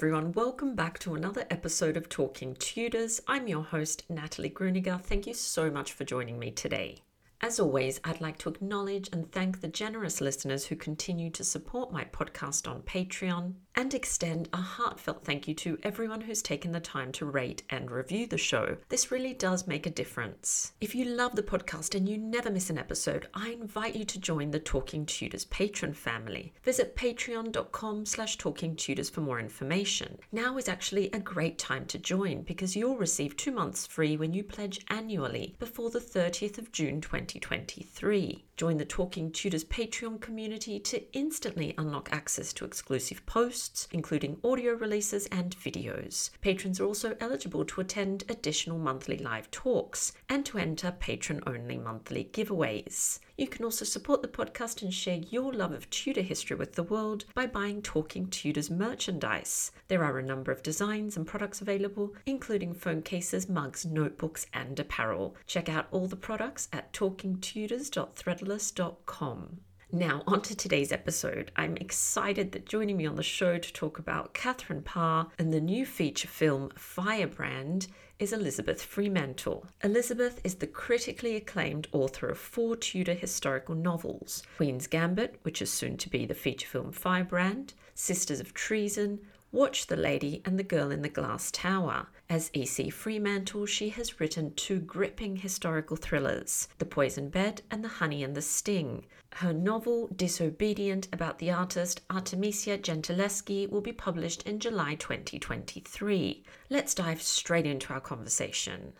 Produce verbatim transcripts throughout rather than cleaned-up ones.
Everyone, welcome back to another episode of Talking Tudors. I'm your host, Natalie Grueninger. Thank you so much for joining me today. As always, I'd like to acknowledge and thank the generous listeners who continue to support my podcast on Patreon and extend a heartfelt thank you to everyone who's taken the time to rate and review the show. This really does make a difference. If you love the podcast and you never miss an episode, I invite you to join the Talking Tudors patron family. Visit patreon.com slash Talking Tudors for more information. Now is actually a great time to join because you'll receive two months free when you pledge annually before the thirtieth of June twenty twenty-three. Join the Talking Tudors Patreon community to instantly unlock access to exclusive posts, including audio releases and videos. Patrons are also eligible to attend additional monthly live talks and to enter patron-only monthly giveaways. You can also support the podcast and share your love of Tudor history with the world by buying Talking Tudors merchandise. There are a number of designs and products available, including phone cases, mugs, notebooks, and apparel. Check out all the products at talking tudors dot threadless dot com. Now, on to today's episode. I'm excited that joining me on the show to talk about Katherine Parr and the new feature film Firebrand is Elizabeth Fremantle. Elizabeth is the critically acclaimed author of four Tudor historical novels: Queen's Gambit, which is soon to be the feature film Firebrand, Sisters of Treason, Watch the Lady, and The Girl in the Glass Tower. As E C Fremantle, she has written two gripping historical thrillers, The Poison Bed and The Honey and the Sting. Her novel, Disobedient, about the artist Artemisia Gentileschi, will be published in July twenty twenty-three. Let's dive straight into our conversation.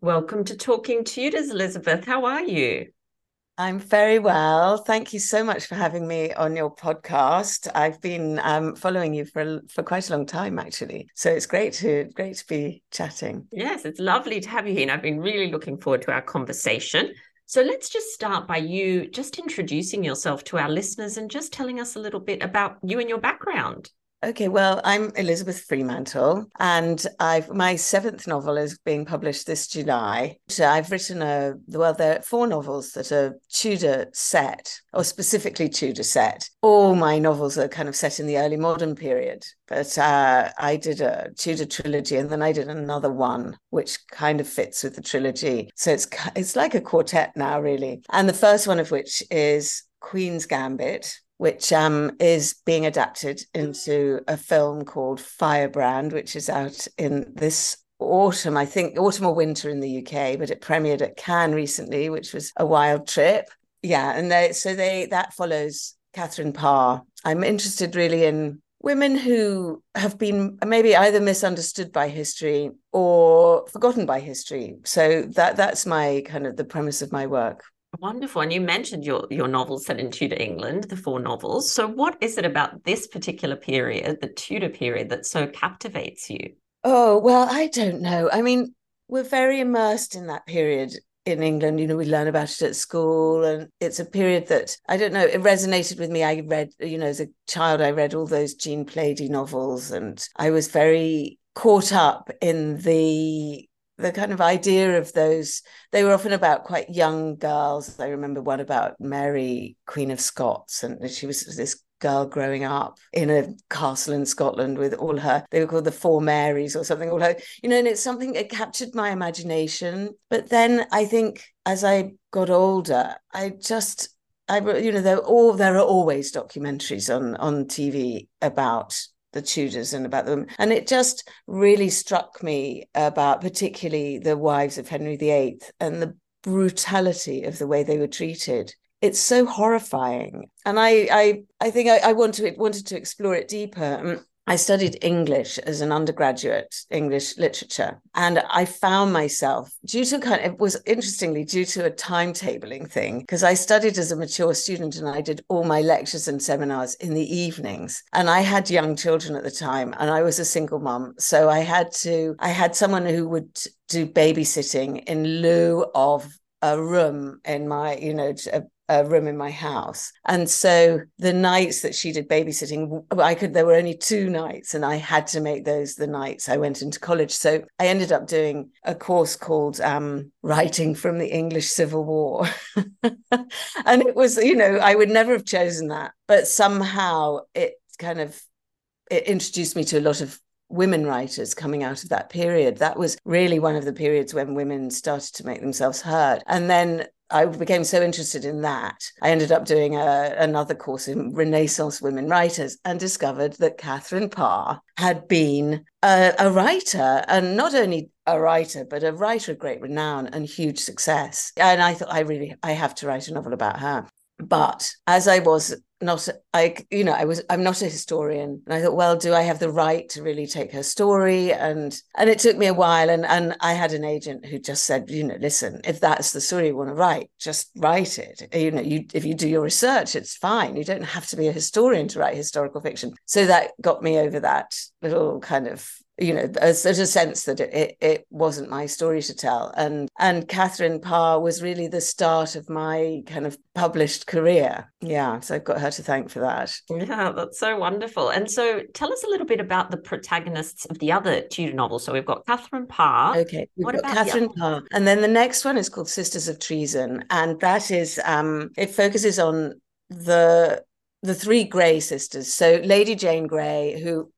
Welcome to Talking Tudors, Elizabeth. How are you? I'm very well. Thank you so much for having me on your podcast. I've been um, following you for for quite a long time, actually. So it's great to great to be chatting. Yes, it's lovely to have you here, and I've been really looking forward to our conversation. So let's just start by you just introducing yourself to our listeners and just telling us a little bit about you and your background. Okay, well, I'm Elizabeth Fremantle, and I've my seventh novel is being published this July. So I've written a, well, there are four novels that are Tudor set, or specifically Tudor set. All my novels are kind of set in the early modern period, but uh, I did a Tudor trilogy, and then I did another one, which kind of fits with the trilogy. So it's it's like a quartet now, really. And the first one of which is Queen's Gambit, which um, is being adapted into a film called Firebrand, which is out in this autumn, I think, autumn or winter in the U K, but it premiered at Cannes recently, which was a wild trip. Yeah, and they, so they that follows Katherine Parr. I'm interested really in women who have been maybe either misunderstood by history or forgotten by history. So that that's my kind of the premise of my work. Wonderful. And you mentioned your, your novel set in Tudor England, the four novels. So what is it about this particular period, the Tudor period, that so captivates you? Oh, well, I don't know. I mean, we're very immersed in that period in England. You know, we learn about it at school, and it's a period that, I don't know, it resonated with me. I read, you know, as a child, I read all those Jean Plaidy novels, and I was very caught up in the the kind of idea of those. They were often about quite young girls. I remember one about Mary, Queen of Scots, and she was this girl growing up in a castle in Scotland with all her, they were called the Four Marys or something, all her, you know, and it's something that captured my imagination. But then I think as I got older, I just, I you know, there, all, there are always documentaries on, on T V about the Tudors and about them. And it just really struck me about particularly the wives of Henry the Eighth and the brutality of the way they were treated. It's so horrifying. And I I, I think I, I want to, wanted to explore it deeper. I studied English as an undergraduate, English literature, and I found myself, due to kind of, it was interestingly due to a timetabling thing, because I studied as a mature student and I did all my lectures and seminars in the evenings. And I had young children at the time and I was a single mum. So I had to, I had someone who would do babysitting in lieu of a room in my, you know, a, a room in my house. And so the nights that she did babysitting, I could, there were only two nights and I had to make those the nights I went into college. So I ended up doing a course called um, Writing from the English Civil War. And it was, you know, I would never have chosen that, but somehow it kind of, it introduced me to a lot of women writers coming out of that period. That was really one of the periods when women started to make themselves heard. And then I became so interested in that, I ended up doing a, another course in Renaissance women writers and discovered that Katherine Parr had been a, a writer, and not only a writer, but a writer of great renown and huge success. And I thought, I really, I have to write a novel about her. But as I was not, I, you know, I was, I'm not a historian. And I thought, well, do I have the right to really take her story? And, and it took me a while. And, and I had an agent who just said, you know, listen, if that's the story you want to write, just write it. You know, you, if you do your research, it's fine. You don't have to be a historian to write historical fiction. So that got me over that little kind of, you know, there's a sense that it, it, it wasn't my story to tell. And and Katherine Parr was really the start of my kind of published career. Yeah, so I've got her to thank for that. Yeah, that's so wonderful. And so tell us a little bit about the protagonists of the other Tudor novels. So we've got Katherine Parr. Okay, we've what got about Katherine Parr. And then the next one is called Sisters of Treason. And that is, um, it focuses on the the three Grey sisters. So Lady Jane Grey, who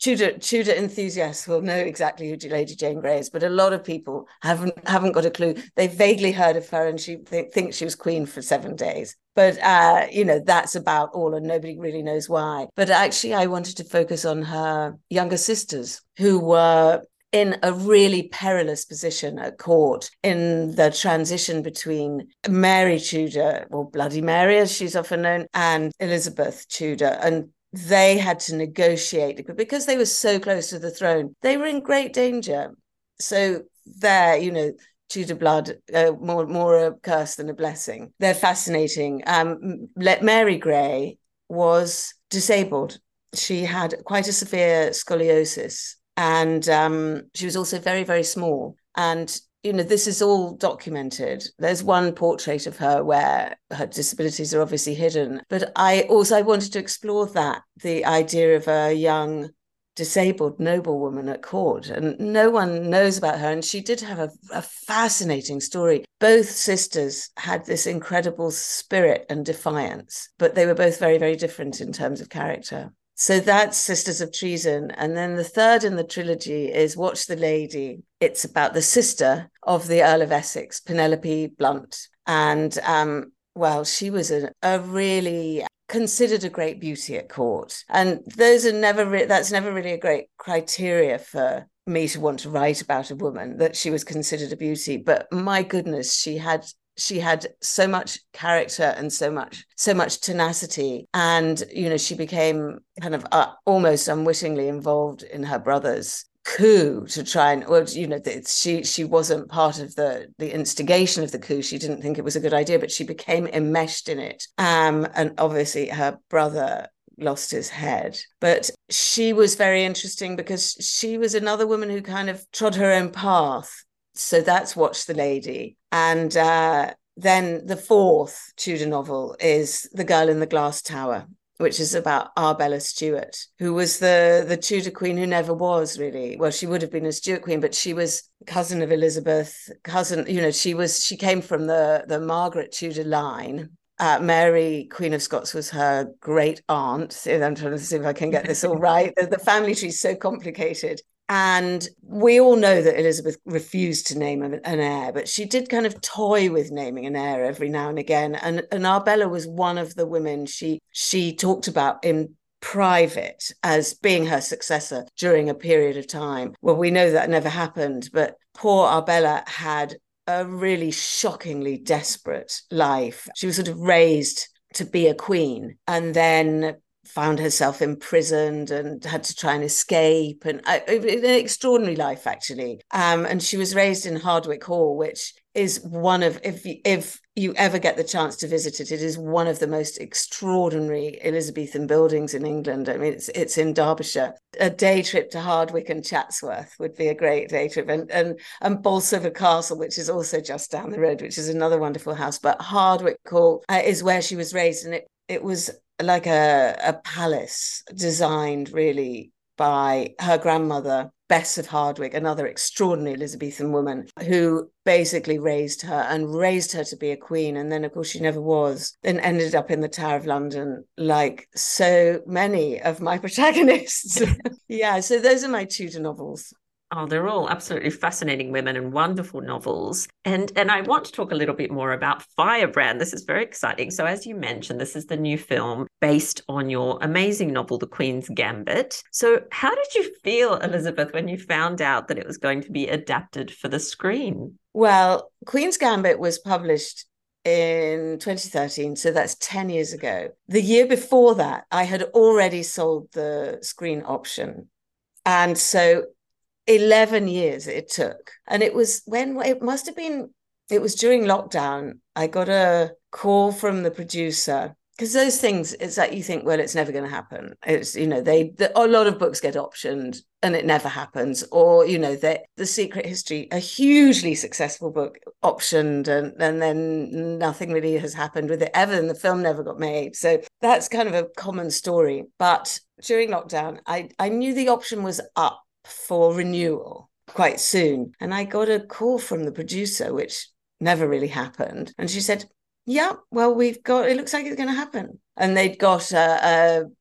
Tudor, Tudor enthusiasts will know exactly who Lady Jane Grey is, but a lot of people haven't haven't got a clue. They vaguely heard of her and she th- thinks she was queen for seven days. But, uh, you know, that's about all and nobody really knows why. But actually, I wanted to focus on her younger sisters who were in a really perilous position at court in the transition between Mary Tudor, or Bloody Mary as she's often known, and Elizabeth Tudor. And they had to negotiate, but because they were so close to the throne, they were in great danger. So there, you know, Tudor blood, uh, more, more a curse than a blessing. They're fascinating. Um, Mary Grey was disabled. She had quite a severe scoliosis and um, she was also very, very small. And you know, this is all documented. There's one portrait of her where her disabilities are obviously hidden. But I also I wanted to explore that, the idea of a young, disabled noblewoman at court. And no one knows about her. And she did have a, a fascinating story. Both sisters had this incredible spirit and defiance, but they were both very, very different in terms of character. So that's Sisters of Treason. And then the third in the trilogy is Watch the Lady. It's about the sister of the Earl of Essex, Penelope Blunt. And, um, well, she was a, a really considered a great beauty at court. And those are never re- that's never really a great criteria for me to want to write about a woman, that she was considered a beauty. But my goodness, she had... She had so much character and so much, so much tenacity. And, you know, she became kind of uh, almost unwittingly involved in her brother's coup to try and, well, you know, she she wasn't part of the, the instigation of the coup. She didn't think it was a good idea, but she became enmeshed in it. Um, and obviously her brother lost his head. But she was very interesting because she was another woman who kind of trod her own path. So that's Watch the Lady. And uh, then the fourth Tudor novel is The Girl in the Glass Tower, which is about Arbella Stewart, who was the, the Tudor queen who never was really. Well, she would have been a Stuart queen, but she was cousin of Elizabeth, cousin, you know, she was she came from the, the Margaret Tudor line. Uh, Mary, Queen of Scots, was her great aunt. I'm trying to see if I can get this all right. The, the family tree is so complicated. And we all know that Elizabeth refused to name an heir, but she did kind of toy with naming an heir every now and again. And, and Arbella was one of the women she she talked about in private as being her successor during a period of time. Well, we know that never happened, but poor Arbella had a really shockingly desperate life. She was sort of raised to be a queen and then found herself imprisoned and had to try and escape, and uh, an extraordinary life, actually. Um, and she was raised in Hardwick Hall, which is one of, if you, if you ever get the chance to visit it, it is one of the most extraordinary Elizabethan buildings in England. I mean, it's it's in Derbyshire. A day trip to Hardwick and Chatsworth would be a great day trip. And and, and Bolsover Castle, which is also just down the road, which is another wonderful house. But Hardwick Hall uh, is where she was raised, and it, it was like a, a palace designed really by her grandmother, Bess of Hardwick, another extraordinary Elizabethan woman who basically raised her and raised her to be a queen. And then, of course, she never was and ended up in the Tower of London, like so many of my protagonists. Yeah, so those are my Tudor novels. Oh, they're all absolutely fascinating women and wonderful novels. And and I want to talk a little bit more about Firebrand. This is very exciting. So as you mentioned, this is the new film based on your amazing novel, The Queen's Gambit. So how did you feel, Elizabeth, when you found out that it was going to be adapted for the screen? Well, Queen's Gambit was published in twenty thirteen, so that's ten years ago. The year before that, I had already sold the screen option. And so eleven years it took. And it was when it must have been, it was during lockdown. I got a call from the producer, because those things, it's that you think, well, it's never going to happen. It's, you know, they, the, a lot of books get optioned and it never happens. Or, you know, the, the Secret History, a hugely successful book, optioned and, and then nothing really has happened with it ever. And the film never got made. So that's kind of a common story. But during lockdown, I, I knew the option was up for renewal quite soon. And I got a call from the producer, which never really happened. And she said, yeah, well, we've got, it looks like it's going to happen. And they'd got a,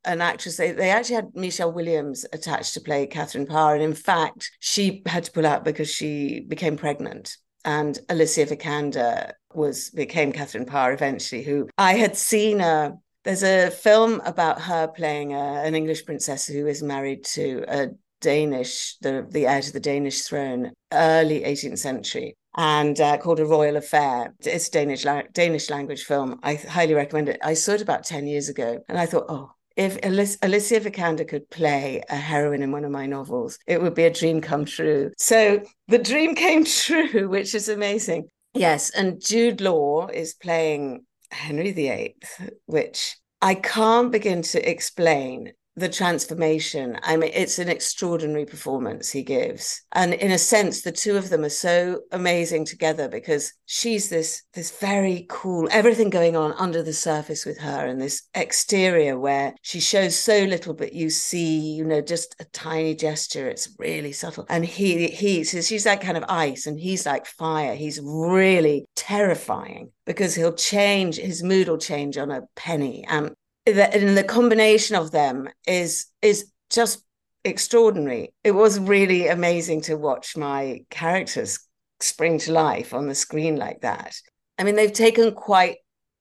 a, an actress, they, they actually had Michelle Williams attached to play Katherine Parr. And in fact, she had to pull out because she became pregnant. And Alicia Vikander was became Katherine Parr eventually, who I had seen a there's a film about her playing a, an English princess who is married to a Danish, the, the heir to the Danish throne, early eighteenth century, and uh, called A Royal Affair. It's a Danish, la- Danish language film. I highly recommend it. I saw it about ten years ago, and I thought, oh, if Alic- Alicia Vikander could play a heroine in one of my novels, it would be a dream come true. So the dream came true, which is amazing. Yes, and Jude Law is playing Henry the Eighth, which I can't begin to explain the transformation. I mean, it's an extraordinary performance he gives. And in a sense, the two of them are so amazing together, because she's this, this very cool, everything going on under the surface with her, and this exterior where she shows so little, but you see, you know, just a tiny gesture. It's really subtle. And he, he, so she's like kind of ice and he's like fire. He's really terrifying, because he'll change, his mood will change on a penny. Um, And the combination of them is is just extraordinary. It was really amazing to watch my characters spring to life on the screen like that. I mean, they've taken quite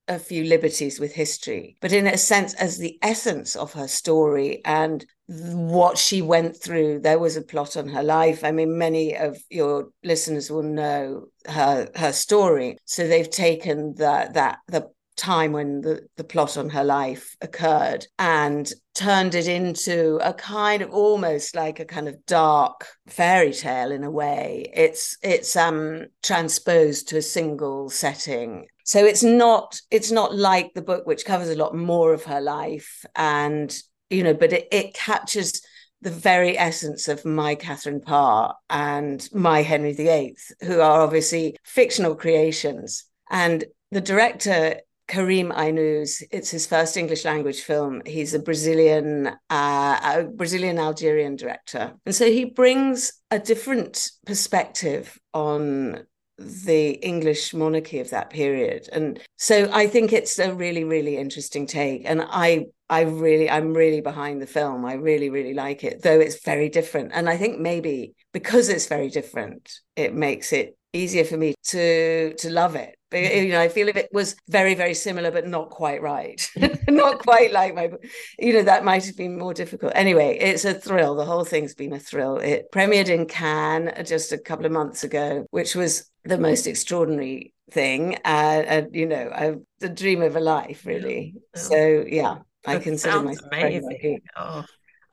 a few liberties with history, but in a sense, as the essence of her story and what she went through, there was a plot on her life. I mean, many of your listeners will know her her story, so they've taken the that the time when the, the plot on her life occurred and turned it into a kind of almost like a kind of dark fairy tale in a way. It's it's um transposed to a single setting. So it's not it's not like the book, which covers a lot more of her life, and you know, but it, it captures the very essence of my Katherine Parr and my Henry the Eighth, who are obviously fictional creations. And the director, Karim Aïnouz, it's his first English language film. He's a Brazilian, uh, a Brazilian Algerian director. And so he brings a different perspective on the English monarchy of that period. And so I think it's a really, really interesting take. And I I really, I'm really behind the film. I really, really like it, though it's very different. And I think maybe because it's very different, it makes it easier for me to to love it. You know, I feel if it was very, very similar, but not quite right. Not quite like my, you know, that might have been more difficult. Anyway, it's a thrill. The whole thing's been a thrill. It premiered in Cannes just a couple of months ago, which was the most extraordinary thing. Uh, uh, you know, uh, the dream of a life, really. So, yeah, I that consider myself amazing. Oh,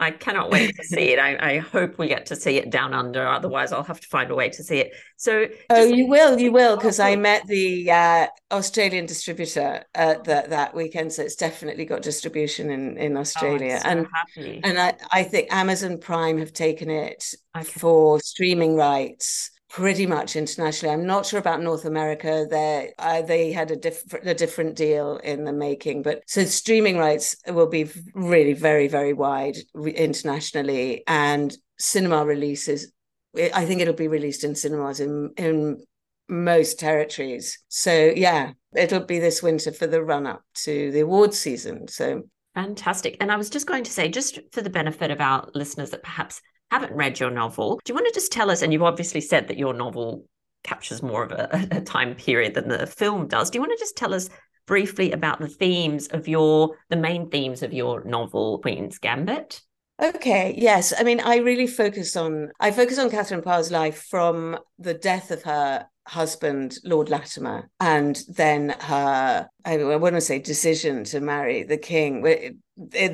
I cannot wait to see it. I, I hope we get to see it down under. Otherwise, I'll have to find a way to see it. So, oh, you will, you will, because I met the uh, Australian distributor uh, that that weekend. So it's definitely got distribution in in Australia. Oh, I'm so happy. And and I, I think Amazon Prime have taken it okay. for streaming rights. Pretty much internationally. I'm not sure about North America. They uh, they had a different a different deal in the making, but so streaming rights will be really very very wide internationally, and cinema releases. I think it'll be released in cinemas in in most territories. So yeah, it'll be this winter for the run up to the awards season. So fantastic. And I was just going to say, just for the benefit of our listeners that perhaps haven't read your novel, do you want to just tell us, and you've obviously said that your novel captures more of a, a time period than the film does, do you want to just tell us briefly about the themes of your, the main themes of your novel, Queen's Gambit? Okay, yes. I mean, I really focus on, I focus on Katherine Parr's life from the death of her husband, Lord Latimer, and then her, I want to say decision to marry the king. The, the,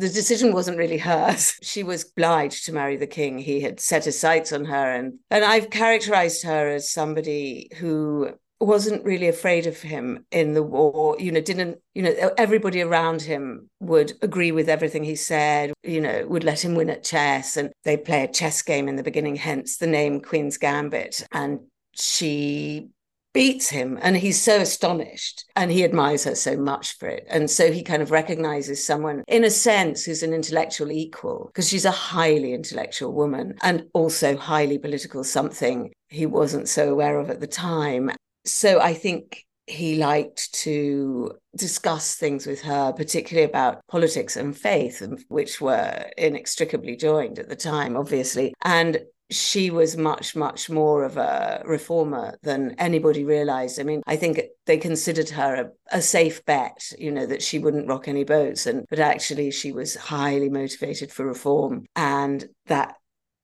the decision wasn't really hers. She was obliged to marry the king. He had set his sights on her. And, and I've characterized her as somebody who wasn't really afraid of him in the war, you know, didn't, you know, everybody around him would agree with everything he said, you know, would let him win at chess. And they play a chess game in the beginning, hence the name Queen's Gambit. And she beats him, and he's so astonished, and he admires her so much for it. And so he kind of recognizes someone, in a sense, who's an intellectual equal, because she's a highly intellectual woman and also highly political, something he wasn't so aware of at the time. So I think he liked to discuss things with her, particularly about politics and faith, which were inextricably joined at the time, obviously. And she was much, much more of a reformer than anybody realised. I mean, I think they considered her a, a safe bet, you know, that she wouldn't rock any boats. And but actually she was highly motivated for reform, and that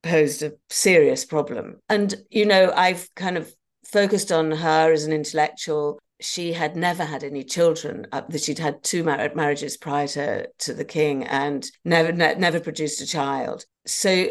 posed a serious problem. And, you know, I've kind of focused on her as an intellectual. She had never had any children. She'd had two mar- marriages prior to, to the king, and never, ne- never produced a child. So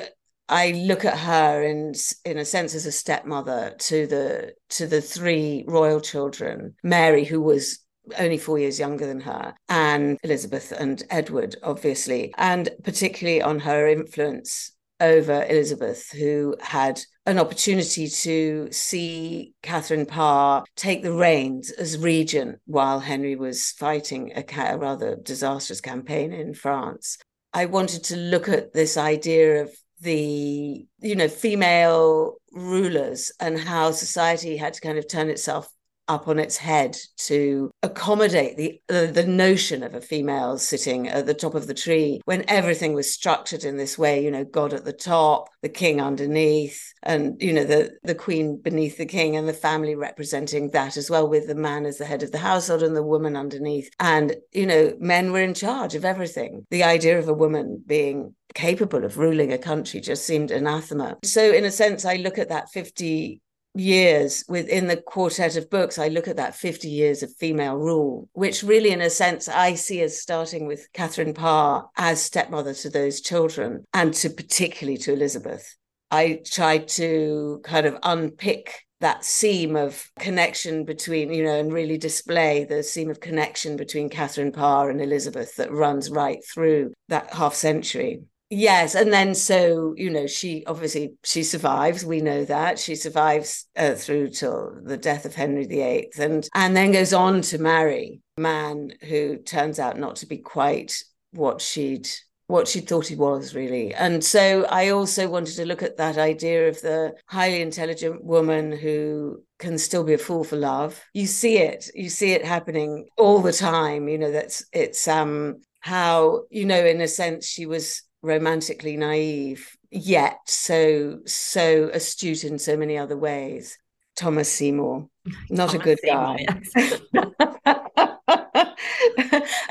I look at her in, in a sense as a stepmother to the to the three royal children, Mary, who was only four years younger than her, and Elizabeth and Edward, obviously, and particularly on her influence over Elizabeth, who had an opportunity to see Katherine Parr take the reins as regent while Henry was fighting a, ca- a rather disastrous campaign in France. I wanted to look at this idea of the, you know, female rulers and how society had to kind of turn itself up on its head to accommodate the uh, the notion of a female sitting at the top of the tree, when everything was structured in this way, you know, God at the top, the king underneath, and, you know, the, the queen beneath the king, and the family representing that as well, with the man as the head of the household and the woman underneath. And, you know, men were in charge of everything. The idea of a woman being capable of ruling a country just seemed anathema. So in a sense, I look at that fifty years within the quartet of books. I look at that fifty years of female rule, which really, in a sense, I see as starting with Katherine Parr as stepmother to those children, and to particularly to Elizabeth. I tried to kind of unpick that seam of connection between, you know, and really display the seam of connection between Katherine Parr and Elizabeth that runs right through that half century. Yes. And then, so, you know, she obviously, she survives. We know that she survives uh, through till the death of Henry the Eighth, and, and then goes on to marry a man who turns out not to be quite what she'd, what she thought he was, really. And so I also wanted to look at that idea of the highly intelligent woman who can still be a fool for love. You see it, you see it happening all the time. You know, that's, it's um how, you know, in a sense, she was romantically naive, yet so, so astute in so many other ways. Thomas Seymour. Not Thomas a good Seymour, guy. Yes.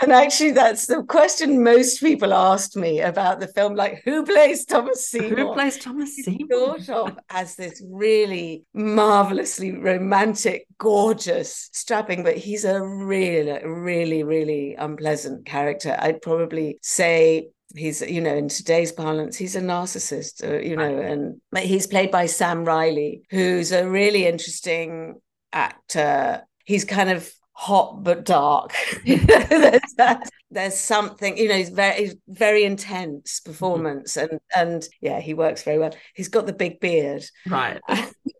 And actually, that's the question most people asked me about the film, like, who plays Thomas Seymour? Who plays Thomas Seymour? He's thought of as this really marvelously romantic, gorgeous, strapping, but he's a really, really, really unpleasant character. I'd probably say... he's, you know, in today's parlance, he's a narcissist, uh, you know, and he's played by Sam Riley, who's a really interesting actor. He's kind of hot but dark. there's, that, there's something, you know, he's very, he's very intense performance, and and yeah, he works very well. He's got the big beard, right?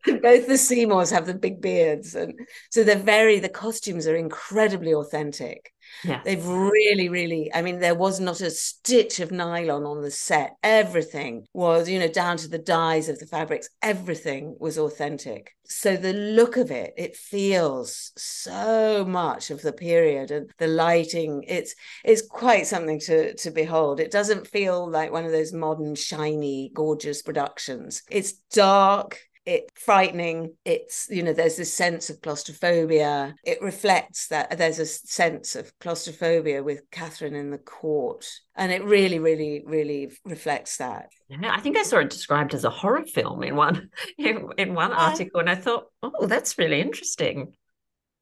Both the Seymours have the big beards, and so they're very. The costumes are incredibly authentic. Yeah. They've really, really, I mean, there was not a stitch of nylon on the set. Everything was, you know, down to the dyes of the fabrics, everything was authentic. So the look of it, it feels so much of the period, and the lighting, it's it's quite something to, to behold. It doesn't feel like one of those modern, shiny, gorgeous productions. It's dark. It's frightening. It's, you know, there's this sense of claustrophobia. It reflects that there's a sense of claustrophobia with Catherine in the court. And it really, really, really reflects that. Yeah, I think I saw it described as a horror film in one in, in one yeah. article. And I thought, oh, that's really interesting.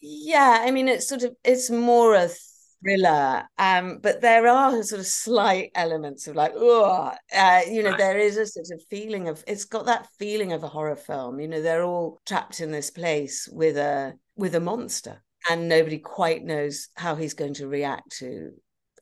Yeah, I mean, it's sort of, it's more a thriller. Um, but there are sort of slight elements of like, oh, uh, you know, right. There is a sort of feeling of, it's got that feeling of a horror film. You know, they're all trapped in this place with a with a monster, and nobody quite knows how he's going to react to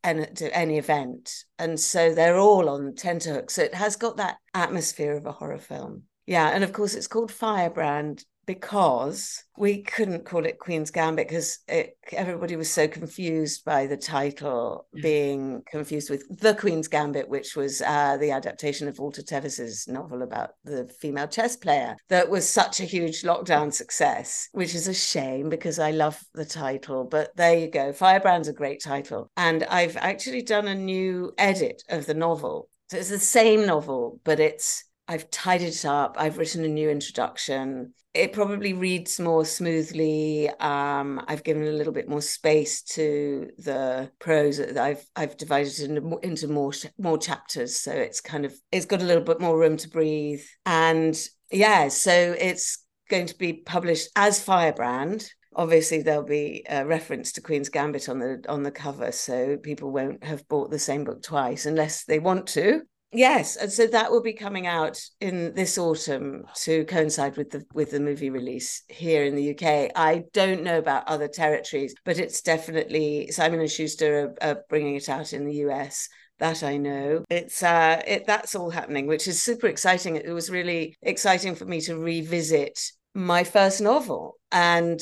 any, to any event. And so they're all on tenterhooks. So it has got that atmosphere of a horror film. Yeah. And of course, it's called Firebrand, because we couldn't call it Queen's Gambit because it, everybody was so confused by the title being confused with The Queen's Gambit, which was uh, the adaptation of Walter Tevis's novel about the female chess player that was such a huge lockdown success, which is a shame because I love the title. But there you go. Firebrand's a great title. And I've actually done a new edit of the novel. So it's the same novel, but it's I've tidied it up. I've written a new introduction. It probably reads more smoothly. Um, I've given a little bit more space to the prose. I've I've divided it into, into more more chapters, so it's kind of it's got a little bit more room to breathe. And yeah, so it's going to be published as Firebrand. Obviously, there'll be a reference to Queen's Gambit on the on the cover, so people won't have bought the same book twice unless they want to. Yes, and so that will be coming out in this autumn to coincide with the with the movie release here in the U K. I don't know about other territories, but it's definitely Simon and Schuster are, are bringing it out in the U S. That I know. It's uh, it that's all happening, which is super exciting. It was really exciting for me to revisit my first novel, and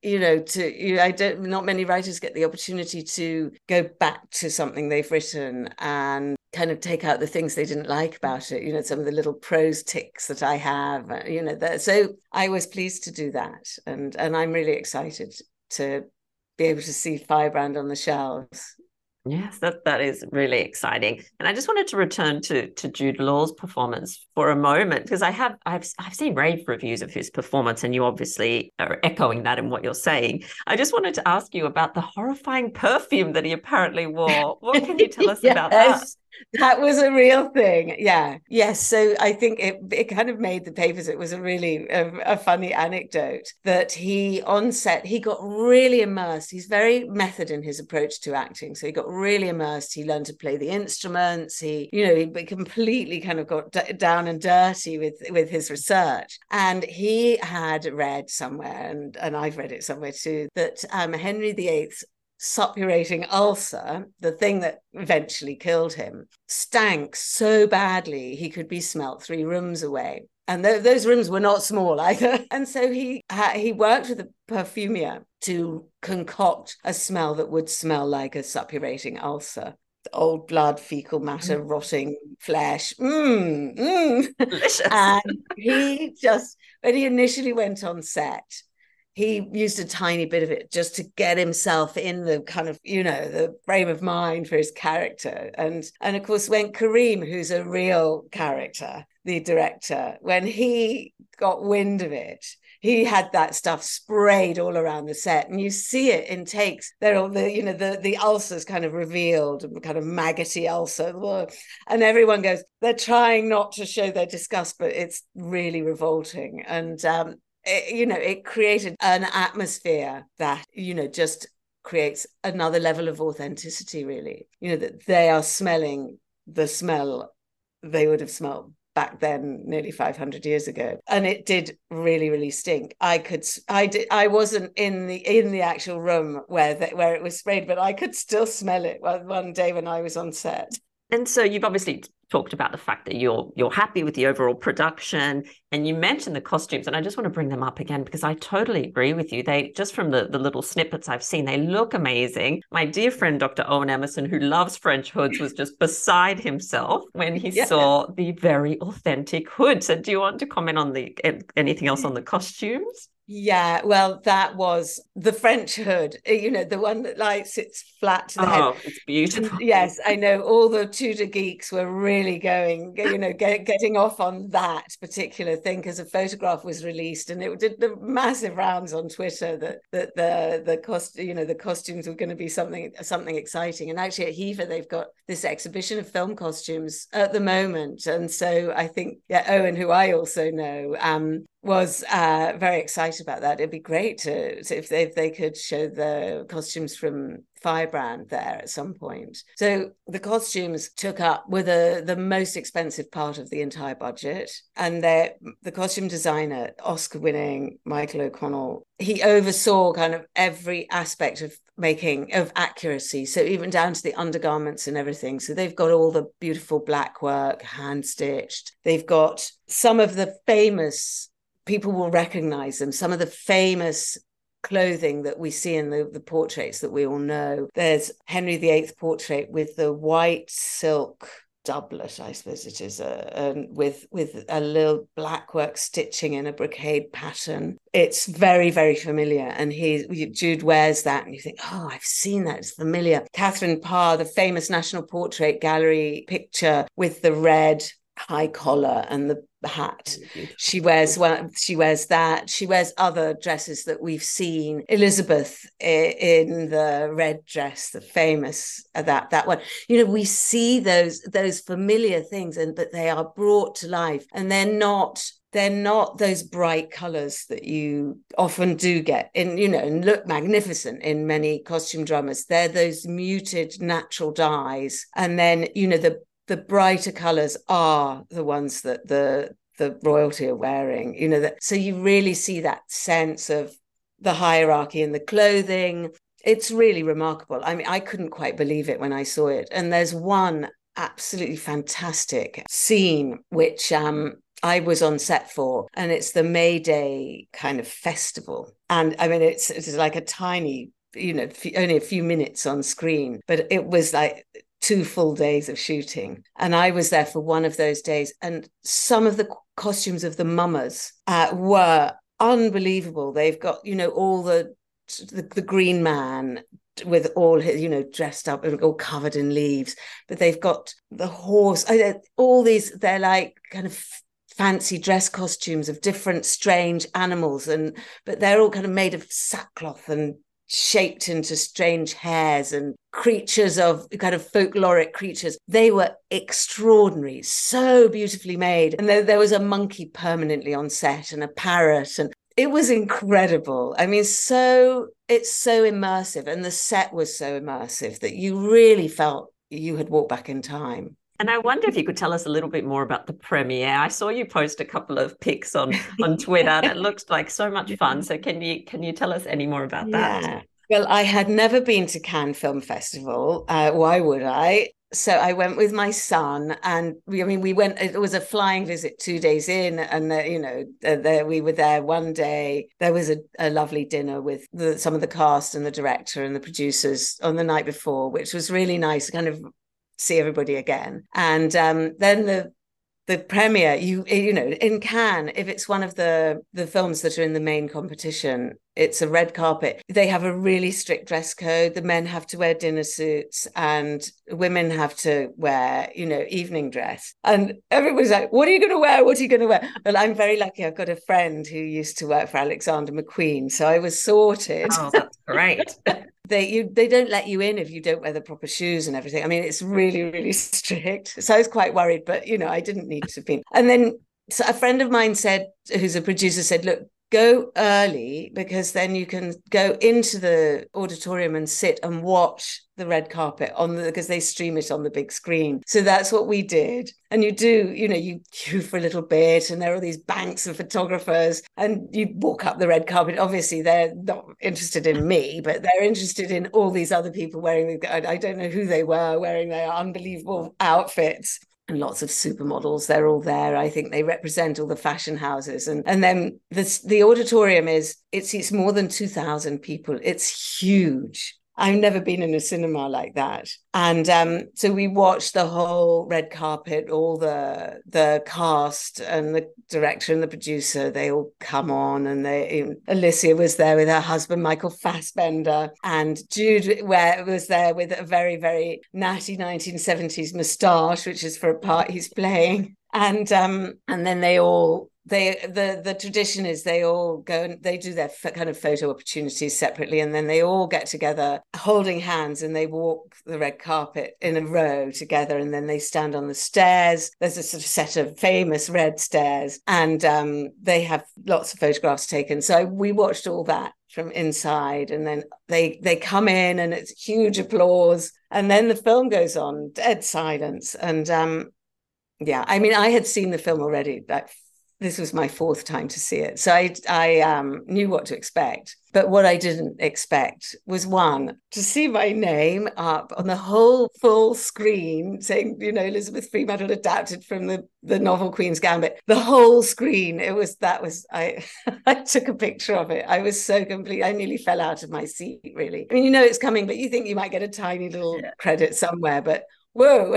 you know, to you, I don't. Not many writers get the opportunity to go back to something they've written and kind of take out the things they didn't like about it, you know, some of the little prose ticks that I have, you know, that, so I was pleased to do that. And and I'm really excited to be able to see Firebrand on the shelves. Yes, that, that is really exciting. And I just wanted to return to to Jude Law's performance for a moment, because I have I've I've seen rave reviews of his performance, and you obviously are echoing that in what you're saying. I just wanted to ask you about the horrifying perfume that he apparently wore. What can you tell us yes, about that? That was a real thing. Yeah. Yes. So I think it it kind of made the papers. It was a really a, a funny anecdote that he on set, he got really immersed. He's very method in his approach to acting. So he got really immersed. He learned to play the instruments. He, you know, he completely kind of got d- down and dirty with, with his research. And he had read somewhere, and, and I've read it somewhere too, that um, Henry the Eighth's suppurating ulcer, the thing that eventually killed him, stank so badly he could be smelt three rooms away. And th- those rooms were not small either. And so he ha- he worked with a perfumier to concoct a smell that would smell like a suppurating ulcer. The old blood, fecal matter, mm. rotting flesh. Mmm, mmm. Delicious. And he just, when he initially went on set, he used a tiny bit of it just to get himself in the kind of, you know, the frame of mind for his character. And, and of course, when Karim, who's a real character, the director, when he got wind of it, he had that stuff sprayed all around the set, and you see it in takes. They're all the, you know, the, the ulcers kind of revealed, kind of maggoty ulcer, and everyone goes, they're trying not to show their disgust, but it's really revolting. And, um, it, you know, it created an atmosphere that, you know, just creates another level of authenticity, really. You know, that they are smelling the smell they would have smelled back then, nearly five hundred years ago, and it did really, really stink. I could, I did, I wasn't in the in the actual room where the, where it was sprayed, but I could still smell it one day when I was on set. And so you've obviously talked about the fact that you're you're happy with the overall production, and you mentioned the costumes, and I just want to bring them up again because I totally agree with you. They, just from the, the little snippets I've seen, they look amazing. My dear friend, Doctor Owen Emmerson, who loves French hoods, was just beside himself when he yeah. saw the very authentic hood. So do you want to comment on the anything else on the costumes? Yeah, well, that was the French hood, you know, the one that like sits flat to the head. Oh, it's beautiful. Yes, I know all the Tudor geeks were really going, you know, get, getting off on that particular thing because a photograph was released and it did the massive rounds on Twitter that that the the cost, you know, the costumes were going to be something something exciting. And actually at Hever they've got this exhibition of film costumes at the moment, and so I think yeah, Owen, who I also know, um. was uh, very excited about that. It'd be great to, to if, they, if they could show the costumes from Firebrand there at some point. So the costumes took up were the, the most expensive part of the entire budget. And the costume designer, Oscar-winning Michael O'Connell, he oversaw kind of every aspect of making, of accuracy. So even down to the undergarments and everything. So they've got all the beautiful black work, hand-stitched. They've got some of the famous... people will recognize them. Some of the famous clothing that we see in the, the portraits that we all know. There's Henry the Eighth portrait with the white silk doublet, I suppose it is, uh, and with, with a little black work stitching in a brocade pattern. It's very, very familiar. And he Jude wears that and you think, oh, I've seen that. It's familiar. Katherine Parr, the famous National Portrait Gallery picture with the red high collar and the hat. She wears well, she wears that. She wears other dresses that we've seen. Elizabeth in the red dress, the famous that that one. You know, we see those those familiar things, and but they are brought to life, and they're not they're not those bright colours that you often do get in, you know, and look magnificent in many costume dramas. They're those muted natural dyes, and then you know the. The brighter colours are the ones that the the royalty are wearing, you know. That, so you really see that sense of the hierarchy in the clothing. It's really remarkable. I mean, I couldn't quite believe it when I saw it. And there's one absolutely fantastic scene which um, I was on set for, and it's the May Day kind of festival. And I mean, it's it's like a tiny, you know, only a few minutes on screen, but it was like two full days of shooting. And I was there for one of those days. And some of the costumes of the mummers uh, were unbelievable. They've got, you know, all the, the, the green man with all his, you know, dressed up and all covered in leaves, but they've got the horse, all these, they're like kind of fancy dress costumes of different strange animals. And, but they're all kind of made of sackcloth and shaped into strange hairs and creatures of kind of folkloric creatures. They were extraordinary, so beautifully made. And there, there was a monkey permanently on set and a parrot, and it was incredible. I mean, so it's so immersive, and the set was so immersive that you really felt you had walked back in time. And I wonder if you could tell us a little bit more about the premiere. I saw you post a couple of pics on, on Twitter, and it looked like so much fun. So can you can you tell us any more about that? Yeah. Well, I had never been to Cannes Film Festival. Uh, why would I? So I went with my son, and we, I mean, we went, it was a flying visit two days in, and, the, you know, the, the, we were there one day. There was a, a lovely dinner with the, some of the cast and the director and the producers on the night before, which was really nice, kind of see everybody again. And um, then the the premiere, you you know, in Cannes, if it's one of the the films that are in the main competition, it's a red carpet. They have a really strict dress code. The men have to wear dinner suits and women have to wear, you know, evening dress. And everyone's like, what are you going to wear? What are you going to wear? Well, I'm very lucky. I've got a friend who used to work for Alexander McQueen. So I was sorted. Oh, that's great. They you they don't let you in if you don't wear the proper shoes and everything. I mean, it's really, really strict. So I was quite worried, but, you know, I didn't need to be. And then so a friend of mine said, who's a producer, said, look, go early, because then you can go into the auditorium and sit and watch the red carpet on the, because they stream it on the big screen. So that's what we did. And you do, you know, you queue for a little bit and there are these banks of photographers and you walk up the red carpet. Obviously, they're not interested in me, but they're interested in all these other people wearing, the, I don't know who they were, wearing their unbelievable outfits. And lots of supermodels, they're all there. I think they represent all the fashion houses. And and then this, the auditorium is, it seats more than two thousand people. It's huge. I've never been in a cinema like that. And um, so we watched the whole red carpet, all the the cast and the director and the producer, they all come on. And they Alicia was there with her husband, Michael Fassbender, and Jude where, was there with a very, very natty nineteen seventies moustache, which is for a part he's playing. And um, and then they all, They the the tradition is they all go and they do their f- kind of photo opportunities separately, and then they all get together holding hands and they walk the red carpet in a row together, and then they stand on the stairs. There's a sort of set of famous red stairs, and um, they have lots of photographs taken. So we watched all that from inside, and then they they come in and it's huge applause, and then the film goes on, dead silence. And um, yeah, I mean, I had seen the film already, like. This was my fourth time to see it. So I, I um, knew what to expect. But what I didn't expect was, one, to see my name up on the whole full screen saying, you know, Elizabeth Fremantle adapted from the, the novel Queen's Gambit. The whole screen. It was, that was, I, I took a picture of it. I was so complete. I nearly fell out of my seat, really. I mean, you know, it's coming, but you think you might get a tiny little yeah. credit somewhere, but whoa.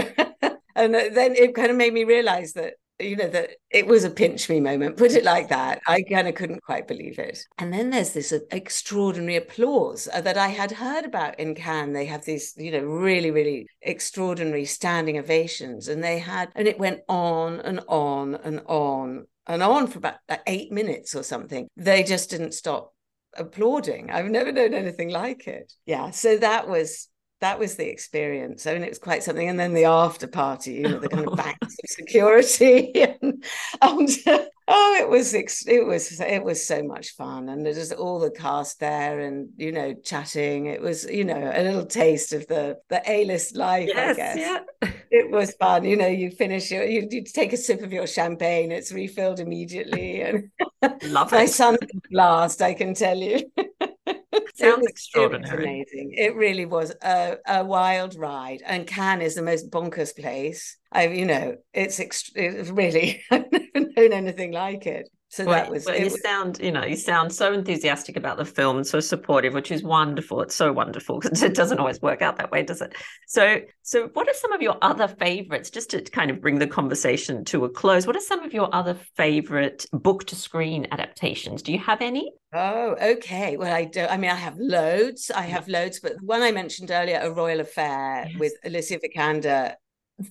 And then it kind of made me realize that, you know, that it was a pinch me moment, put it like that. I kind of couldn't quite believe it. And then there's this extraordinary applause that I had heard about in Cannes. They have these, you know, really, really extraordinary standing ovations. And they had, and it went on and on and on and on for about eight minutes or something. They just didn't stop applauding. I've never known anything like it. Yeah. So that was That was the experience. I mean, it was quite something. And then the after party, you know, the kind of banks of security, and, and oh, it was it was it was so much fun. And there's all the cast there, and you know, chatting. It was, you know, a little taste of the the A-list life. Yes, I guess yeah. It was fun. You know, you finish your, you, you take a sip of your champagne. It's refilled immediately, and love it. My son's last, I can tell you. Sounds extraordinary. Amazing. It really was a, a wild ride. And Cannes is the most bonkers place. I, you know, it's, ext- it's really, I've never known anything like it. So well, that was. Well, you was... sound, you know, you sound so enthusiastic about the film, so supportive, which is wonderful. It's so wonderful because it doesn't always work out that way, does it? So, so what are some of your other favourites? Just to kind of bring the conversation to a close, what are some of your other favourite book-to-screen adaptations? Do you have any? Oh, okay. Well, I don't. I mean, I have loads. I have yeah. loads, but the one I mentioned earlier, A Royal Affair yes. with Alicia Vikander,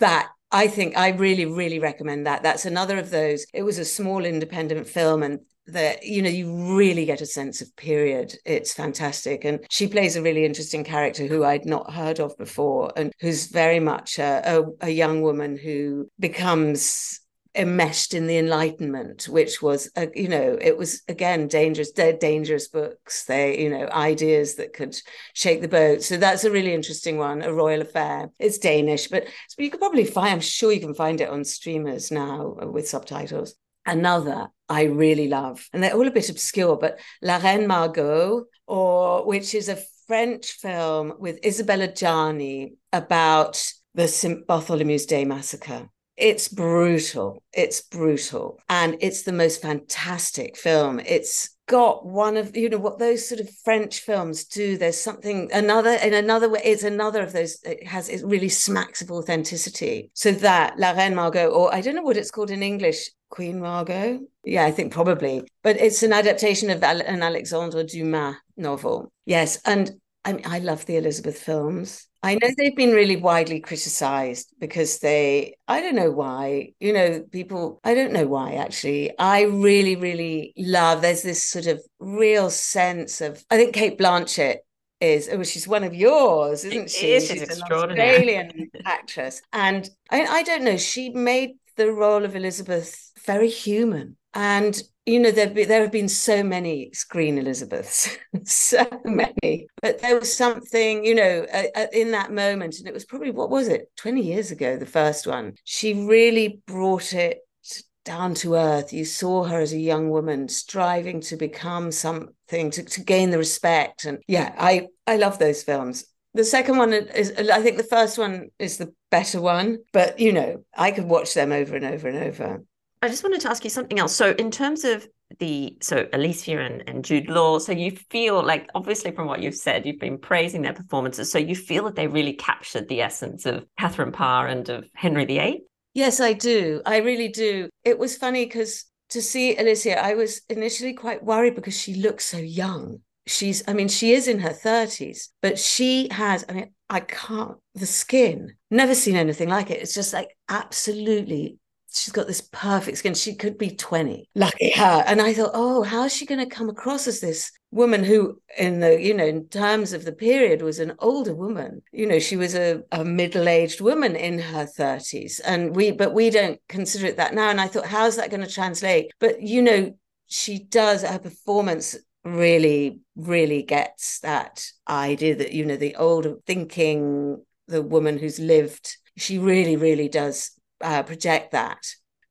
that. I think I really, really recommend that. That's another of those. It was a small independent film, and that, you know, you really get a sense of period. It's fantastic. And she plays a really interesting character who I'd not heard of before, and who's very much a, a, a young woman who becomes enmeshed in the Enlightenment, which was, uh, you know, it was, again, dangerous. They're dangerous books. They, you know, ideas that could shake the boat. So that's a really interesting one, A Royal Affair. It's Danish, but you could probably find, I'm sure you can find it on streamers now with subtitles. Another I really love, and they're all a bit obscure, but La Reine Margot, or which is a French film with Isabella Gianni about the Saint Bartholomew's Day massacre. It's brutal. It's brutal. And it's the most fantastic film. It's got one of, you know, what those sort of French films do. There's something, another, in another way, it's another of those, it has, it really smacks of authenticity. So that, La Reine Margot, or I don't know what it's called in English, Queen Margot? Yeah, I think probably. But it's an adaptation of an Alexandre Dumas novel. Yes, and I mean, I love the Elizabeth films. I know they've been really widely criticised because they, I don't know why, you know, people, I don't know why, actually. I really, really love, there's this sort of real sense of, I think Kate Blanchett is, oh, she's one of yours, isn't she? It is, she's extraordinary. An Australian actress. And I, I don't know, she made the role of Elizabeth very human. And, you know, there there have been so many screen Elizabeths, so many. But there was something, you know, uh, in that moment, and it was probably, what was it, twenty years ago, the first one. She really brought it down to earth. You saw her as a young woman striving to become something, to, to gain the respect. And yeah, I, I love those films. The second one is, I think the first one is the better one. But, you know, I could watch them over and over and over. I just wanted to ask you something else. So in terms of the, so Alicia and, and Jude Law, so you feel like, obviously from what you've said, you've been praising their performances. So you feel that they really captured the essence of Katherine Parr and of Henry the Eighth? Yes, I do. I really do. It was funny because to see Alicia, I was initially quite worried because she looks so young. She's, I mean, she is in her thirties, but she has, I mean, I can't, the skin, never seen anything like it. It's just like absolutely, she's got this perfect skin. She could be twenty, lucky her. And I thought, oh, how is she going to come across as this woman who, in the, you know, in terms of the period, was an older woman? You know, she was a, a middle-aged woman in her thirties. And we, but we don't consider it that now. And I thought, how is that going to translate? But, you know, she does, her performance really, really gets that idea that, you know, the older thinking, the woman who's lived, she really, really does Uh, project that.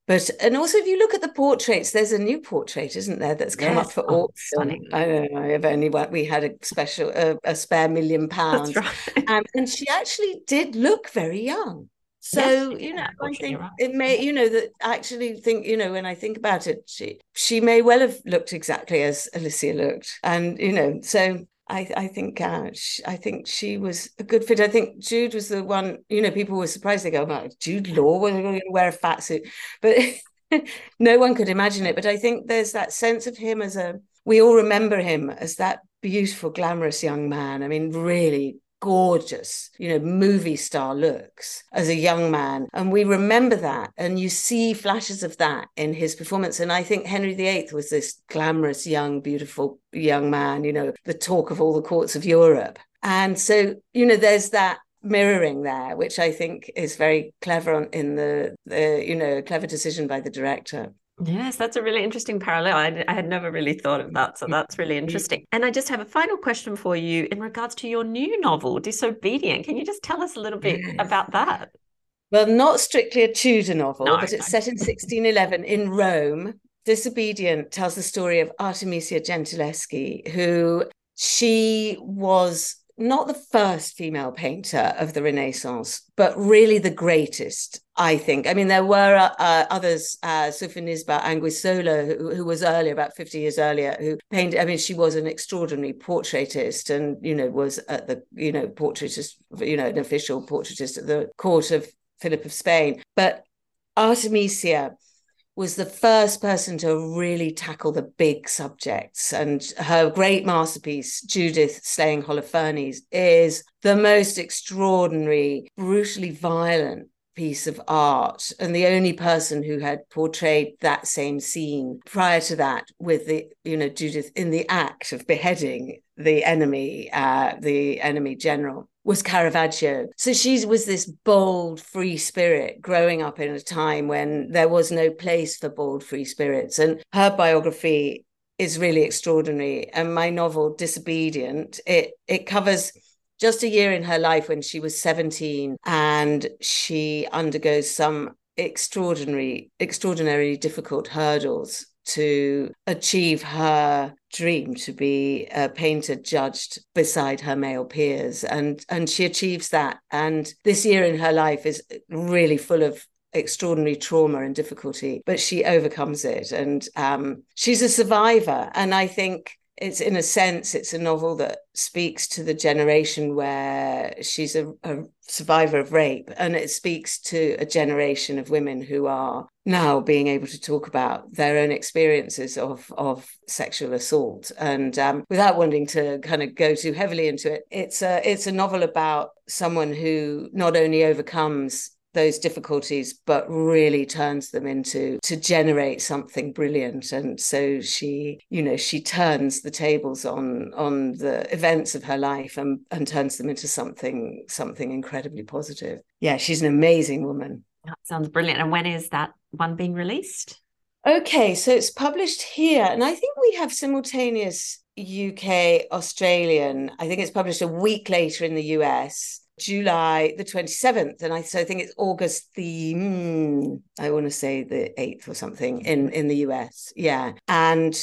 But and also if you look at the portraits, there's a new portrait, isn't there, that's come yes. up for auction. I don't know if anyone, we had a special uh, a spare million pounds right. um, and she actually did look very young, so yes, you know I think right. it may, you know, that actually think, you know, when I think about it, she she may well have looked exactly as Alicia looked. And you know, so I, I think uh, she, I think she was a good fit. I think Jude was the one, you know, people were surprised. They go, oh, Jude Law was going to wear a fat suit. But no one could imagine it. But I think there's that sense of him as a, we all remember him as that beautiful, glamorous young man. I mean, really gorgeous, you know, movie star looks as a young man. And we remember that. And you see flashes of that in his performance. And I think Henry the Eighth was this glamorous, young, beautiful young man, you know, the talk of all the courts of Europe. And so, you know, there's that mirroring there, which I think is very clever on, in the, the, you know, clever decision by the director. Yes, that's a really interesting parallel. I, I had never really thought of that. So that's really interesting. And I just have a final question for you in regards to your new novel, Disobedient. Can you just tell us a little bit about that? Well, not strictly a Tudor novel, no, but it's no. set in sixteen eleven in Rome. Disobedient tells the story of Artemisia Gentileschi, who she was not the first female painter of the Renaissance, but really the greatest, I think. I mean, there were uh, others, uh, Sophie Nisba Anguissola, who, who was earlier, about fifty years earlier, who painted, I mean, she was an extraordinary portraitist and, you know, was at the, you know, portraitist, you know, an official portraitist at the court of Philip of Spain. But Artemisia was the first person to really tackle the big subjects. And her great masterpiece, Judith Slaying Holofernes, is the most extraordinary, brutally violent piece of art. And the only person who had portrayed that same scene prior to that with the, you know, Judith in the act of beheading the enemy, uh, the enemy general, was Caravaggio. So she was this bold, free spirit growing up in a time when there was no place for bold, free spirits. And her biography is really extraordinary. And my novel, Disobedient, it, it covers just a year in her life when she was seventeen and she undergoes some extraordinary, extraordinarily difficult hurdles to achieve her dream to be a painter judged beside her male peers. And, and she achieves that. And this year in her life is really full of extraordinary trauma and difficulty, but she overcomes it. And um, she's a survivor. And I think it's, in a sense, it's a novel that speaks to the generation where she's a, a survivor of rape. And it speaks to a generation of women who are now being able to talk about their own experiences of, of sexual assault. And um, without wanting to kind of go too heavily into it, it's a, it's a novel about someone who not only overcomes those difficulties, but really turns them into to generate something brilliant. And so she, you know, she turns the tables on on the events of her life and, and turns them into something something incredibly positive. Yeah, she's an amazing woman. That sounds brilliant. And when is that one being released? Okay, so it's published here, and I think we have simultaneous U K Australian. I think it's published a week later in the U S. July the twenty-seventh, and I so I think it's August the mm, I want to say the eighth or something in in the U S. Yeah, and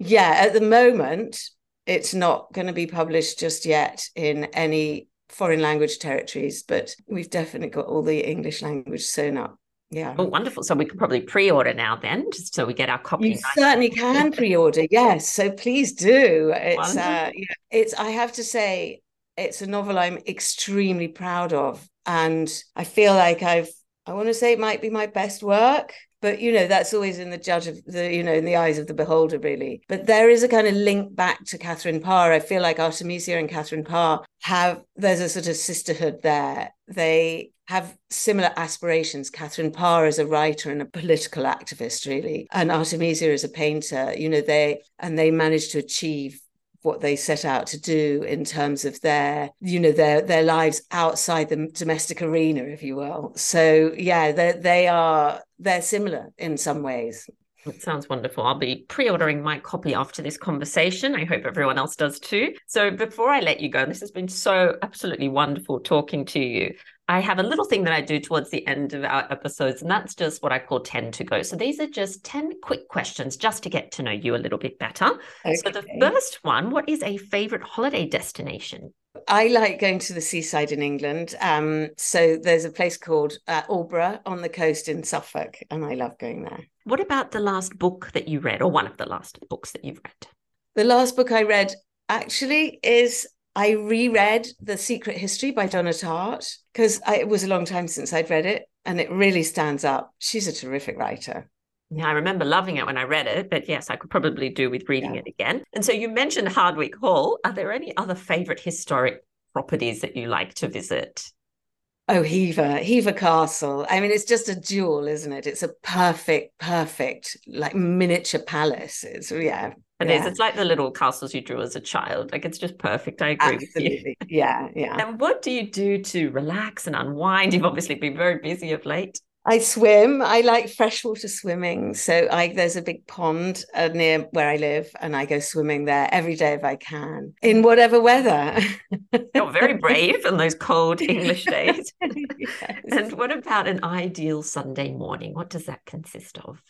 yeah, at the moment it's not going to be published just yet in any foreign language territories, but we've definitely got all the English language sewn up. Yeah. Oh, wonderful. So we can probably pre-order now then, just so we get our copy. You certainly can pre-order. Yes, so please do. It's uh, it's I have to say, it's a novel I'm extremely proud of, and I feel like I've, I want to say it might be my best work, but, you know, that's always in the judge of the, you know, in the eyes of the beholder, really. But there is a kind of link back to Katherine Parr. I feel like Artemisia and Katherine Parr have, there's a sort of sisterhood there. They have similar aspirations. Katherine Parr is a writer and a political activist, really. And Artemisia is a painter, you know, they, and they managed to achieve what they set out to do in terms of their, you know, their their lives outside the domestic arena, if you will. So yeah, they they are they're similar in some ways. It sounds wonderful. I'll be pre-ordering my copy after this conversation. I hope everyone else does too. So before I let you go, this has been so absolutely wonderful talking to you. I have a little thing that I do towards the end of our episodes, and that's just what I call ten to go. So these are just ten quick questions just to get to know you a little bit better. Okay. So the first one, what is a favourite holiday destination? I like going to the seaside in England. Um, so there's a place called uh, Albury on the coast in Suffolk, and I love going there. What about the last book that you read, or one of the last books that you've read? The last book I read actually is, I reread The Secret History by Donna Tartt, because it was a long time since I'd read it, and it really stands up. She's a terrific writer. Yeah, I remember loving it when I read it, but yes, I could probably do with reading yeah. it again. And so you mentioned Hardwick Hall. Are there any other favourite historic properties that you like to visit? Oh, Hever, Hever Castle. I mean, it's just a jewel, isn't it? It's a perfect, perfect, like miniature palace. It's, yeah. It yeah. is. It's like the little castles you drew as a child. Like, it's just perfect. I agree Absolutely. with you. Yeah, yeah. And what do you do to relax and unwind? You've obviously been very busy of late. I swim. I like freshwater swimming. So I, there's a big pond uh, near where I live, and I go swimming there every day if I can, in whatever weather. You're very brave in those cold English days. Yes. And what about an ideal Sunday morning? What does that consist of?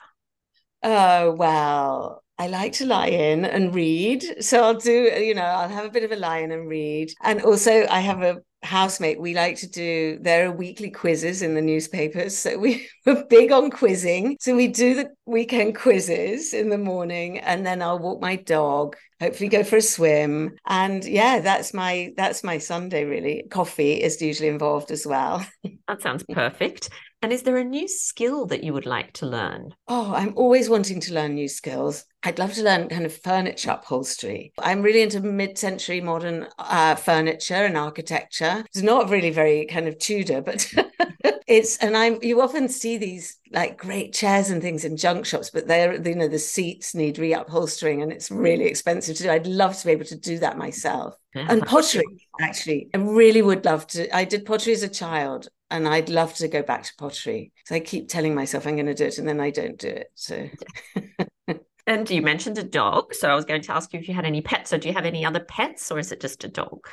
Oh, well, I like to lie in and read. So I'll do, you know, I'll have a bit of a lie in and read. And also I have a housemate, we like to do, there are weekly quizzes in the newspapers, so we were big on quizzing. So we do the weekend quizzes in the morning, and then I'll walk my dog, hopefully go for a swim, and yeah, that's my that's my Sunday really. Coffee is usually involved as well. That sounds perfect. And is there a new skill that you would like to learn? Oh, I'm always wanting to learn new skills. I'd love to learn kind of furniture upholstery. I'm really into mid-century modern uh, furniture and architecture. It's not really very kind of Tudor, but it's, and I'm, you often see these like great chairs and things in junk shops, but they're, you know, the seats need re-upholstering, and it's really expensive to do. I'd love to be able to do that myself. Yeah. And pottery, actually. I really would love to. I did pottery as a child, and I'd love to go back to pottery. So I keep telling myself I'm going to do it, and then I don't do it. So. And you mentioned a dog. So I was going to ask you if you had any pets. So do you have any other pets, or is it just a dog?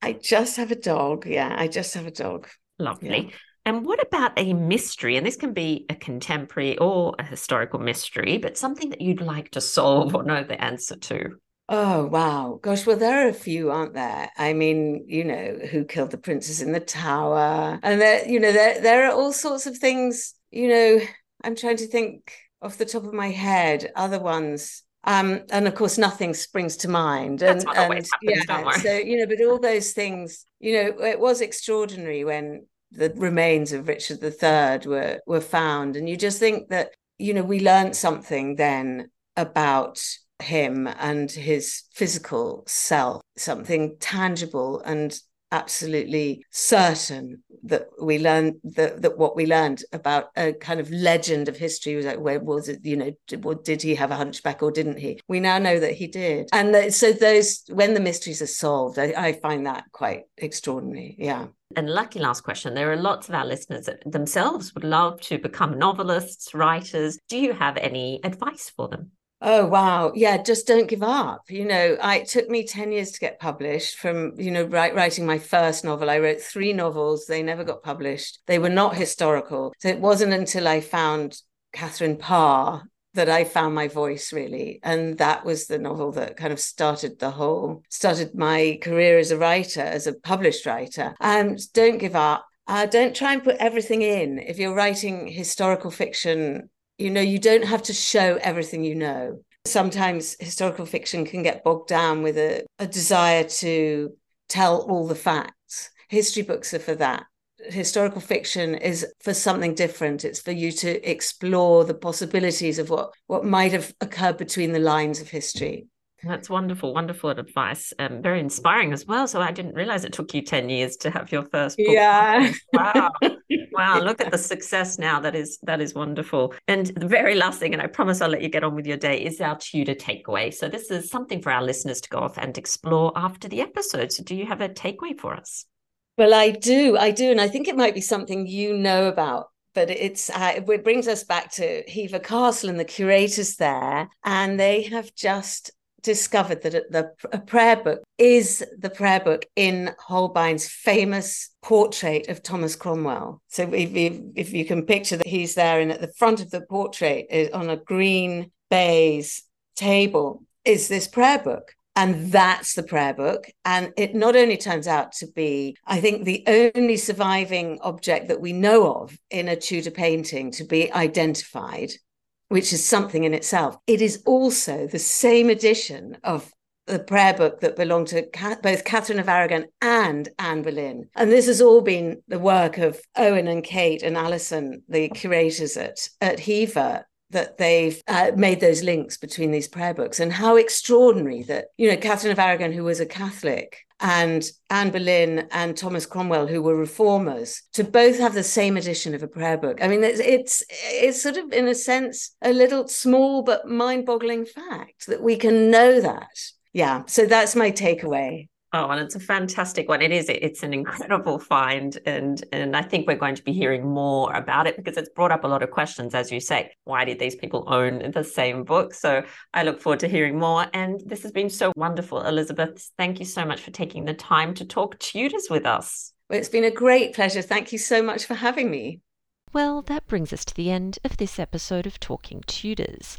I just have a dog. Yeah, I just have a dog. Lovely. Yeah. And what about a mystery? And this can be a contemporary or a historical mystery, but something that you'd like to solve or know the answer to. Oh, wow. Gosh, well, there are a few, aren't there? I mean, you know, who killed the princess in the tower? And, there, you know, there, there are all sorts of things you know, I'm trying to think off the top of my head, other ones. Um, and of course, nothing springs to mind. That's and, what always and, happens, yeah, don't worry. So, you know, but all those things, you know, it was extraordinary when the remains of Richard the Third were, were found. And you just think that, you know, we learned something then about him and his physical self, something tangible and absolutely certain that we learned that, that what we learned about a kind of legend of history was like, where was it, you know, did, did he have a hunchback or didn't he? We now know that he did. And that, so those, when the mysteries are solved, I, I find that quite extraordinary. Yeah. And lucky last question, there are lots of our listeners that themselves would love to become novelists, writers. Do you have any advice for them? Oh, wow. Yeah, just don't give up. You know, I, it took me ten years to get published from, you know, write, writing my first novel. I wrote three novels. They never got published. They were not historical. So it wasn't until I found Katherine Parr that I found my voice, really. And that was the novel that kind of started the whole, started my career as a writer, as a published writer. Um, don't give up. Uh, don't try and put everything in. If you're writing historical fiction, you know, you don't have to show everything you know. Sometimes historical fiction can get bogged down with a, a desire to tell all the facts. History books are for that. Historical fiction is for something different. It's for you to explore the possibilities of what, what might have occurred between the lines of history. That's wonderful, wonderful advice. Um, very inspiring as well. So I didn't realize it took you ten years to have your first book. Yeah. Wow. Wow. Look at the success now. That is, that is wonderful. And the very last thing, and I promise I'll let you get on with your day, is our Tudor takeaway. So this is something for our listeners to go off and explore after the episode. So do you have a takeaway for us? Well, I do. I do. And I think it might be something you know about. But it's uh, it brings us back to Hever Castle and the curators there. And they have just discovered that the a prayer book is the prayer book in Holbein's famous portrait of Thomas Cromwell. So if you, if you can picture that he's there, and at the front of the portrait is, on a green baize table, is this prayer book. And that's the prayer book. And it not only turns out to be, I think, the only surviving object that we know of in a Tudor painting to be identified, which is something in itself. It is also the same edition of the prayer book that belonged to both Catherine of Aragon and Anne Boleyn. And this has all been the work of Owen and Kate and Alison, the curators at, at Hever, that they've uh, made those links between these prayer books. And how extraordinary that, you know, Catherine of Aragon, who was a Catholic, and Anne Boleyn and Thomas Cromwell, who were reformers, to both have the same edition of a prayer book. I mean, it's it's, it's sort of, in a sense, a little small but mind-boggling fact that we can know that. Yeah, so that's my takeaway. Oh, and it's a fantastic one. It is. It's an incredible find. And, and I think we're going to be hearing more about it because it's brought up a lot of questions, as you say. Why did these people own the same book? So I look forward to hearing more. And this has been so wonderful, Elizabeth. Thank you so much for taking the time to talk Tudors with us. Well, it's been a great pleasure. Thank you so much for having me. Well, that brings us to the end of this episode of Talking Tudors.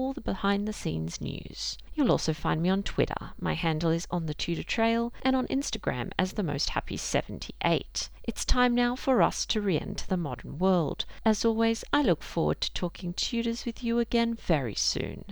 the behind-the-scenes news. You'll also find me on Twitter. My handle is On The Tudor Trail, and on Instagram as The Most Happy seventy-eight. It's time now for us to re-enter the modern world. As always, I look forward to talking Tudors with you again very soon.